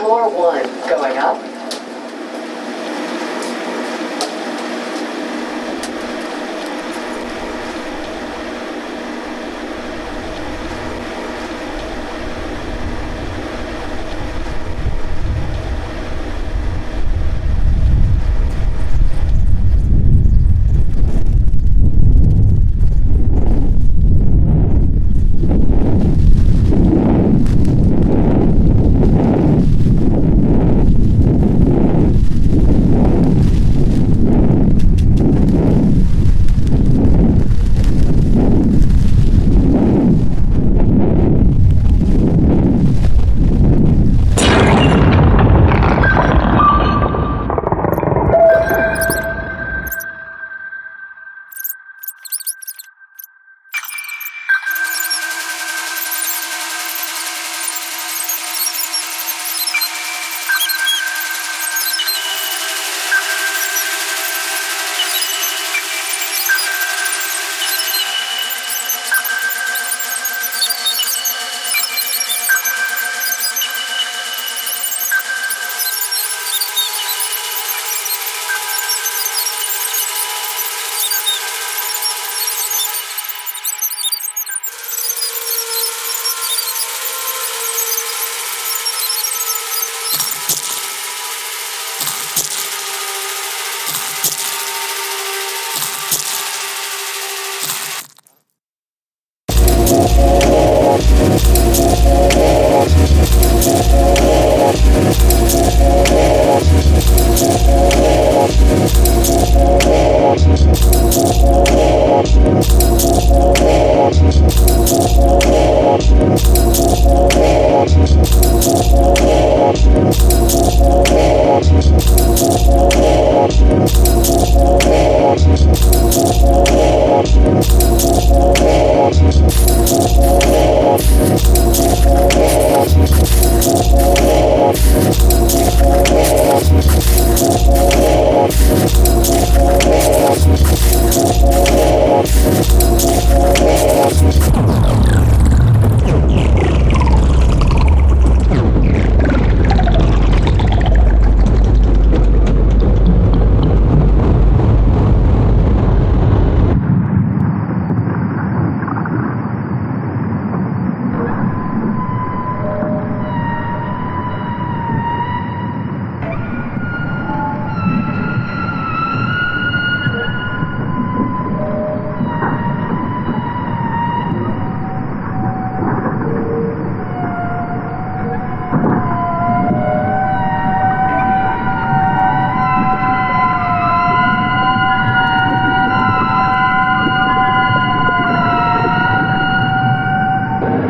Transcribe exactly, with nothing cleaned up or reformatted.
floor one, going up.